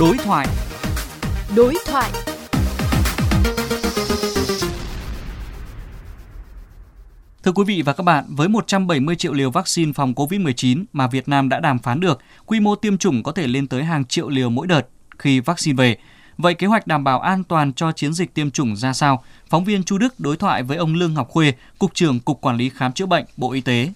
Đối thoại. Thưa quý vị và các bạn, với 170 triệu liều vaccine phòng COVID-19 mà Việt Nam đã đàm phán được, quy mô tiêm chủng có thể lên tới hàng triệu liều mỗi đợt khi vaccine về. Vậy kế hoạch đảm bảo an toàn cho chiến dịch tiêm chủng ra sao? Phóng viên Chu Đức đối thoại với ông Lương Ngọc Khuê, Cục trưởng Cục Quản lý Khám chữa Bệnh, Bộ Y tế.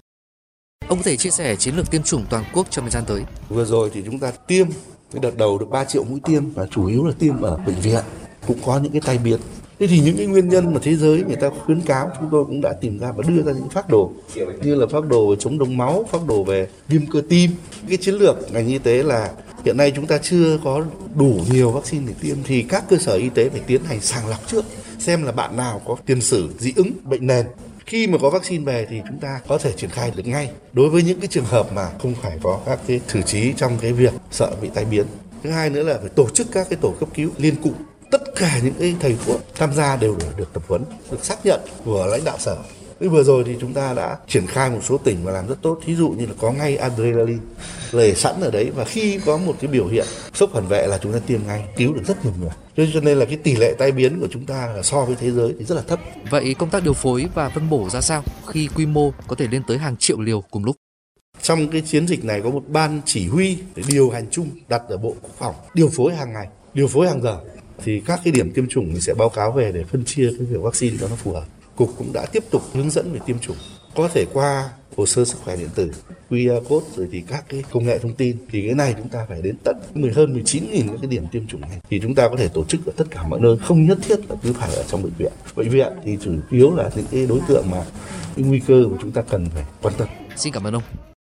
Ông có thể chia sẻ chiến lược tiêm chủng toàn quốc trong thời gian tới. Vừa rồi thì chúng ta tiêm cái đợt đầu được 3 triệu mũi tiêm và chủ yếu là tiêm ở bệnh viện, cũng có những cái tai biến. Thế thì những cái nguyên nhân mà thế giới người ta khuyến cáo chúng tôi cũng đã tìm ra và đưa ra những phác đồ như là phác đồ chống đông máu, phác đồ về viêm cơ tim. Cái chiến lược ngành y tế là hiện nay chúng ta chưa có đủ nhiều vaccine để tiêm thì các cơ sở y tế phải tiến hành sàng lọc trước xem là bạn nào có tiền sử dị ứng bệnh nền. Khi mà có vaccine về thì chúng ta có thể triển khai được ngay đối với những cái trường hợp mà không phải có các cái xử trí trong cái việc sợ bị tai biến. Thứ hai nữa là phải tổ chức các cái tổ cấp cứu liên cụm. Tất cả những cái thầy thuốc tham gia đều được tập huấn, được xác nhận của lãnh đạo sở. Vừa rồi thì chúng ta đã triển khai một số tỉnh và làm rất tốt. Thí dụ như là có ngay adrenaline lề sẵn ở đấy và khi có một cái biểu hiện sốc phản vệ là chúng ta tiêm ngay, cứu được rất nhiều người. Cho nên là cái tỷ lệ tai biến của chúng ta là so với thế giới thì rất là thấp. Vậy công tác điều phối và phân bổ ra sao khi quy mô có thể lên tới hàng triệu liều cùng lúc? Trong cái chiến dịch này có một ban chỉ huy để điều hành chung đặt ở Bộ Quốc phòng, điều phối hàng ngày, điều phối hàng giờ. Thì các cái điểm tiêm chủng sẽ báo cáo về để phân chia cái việc vaccine cho nó phù hợp. Cục cũng đã tiếp tục hướng dẫn về tiêm chủng, có thể qua hồ sơ sức khỏe điện tử, QR code rồi thì các cái công nghệ thông tin. Thì cái này chúng ta phải đến tận hơn 19.000 các cái điểm tiêm chủng này. Thì chúng ta có thể tổ chức ở tất cả mọi nơi, không nhất thiết là cứ phải ở trong bệnh viện. Bệnh viện thì chủ yếu là những cái đối tượng mà cái nguy cơ mà chúng ta cần phải quan tâm. Xin cảm ơn ông.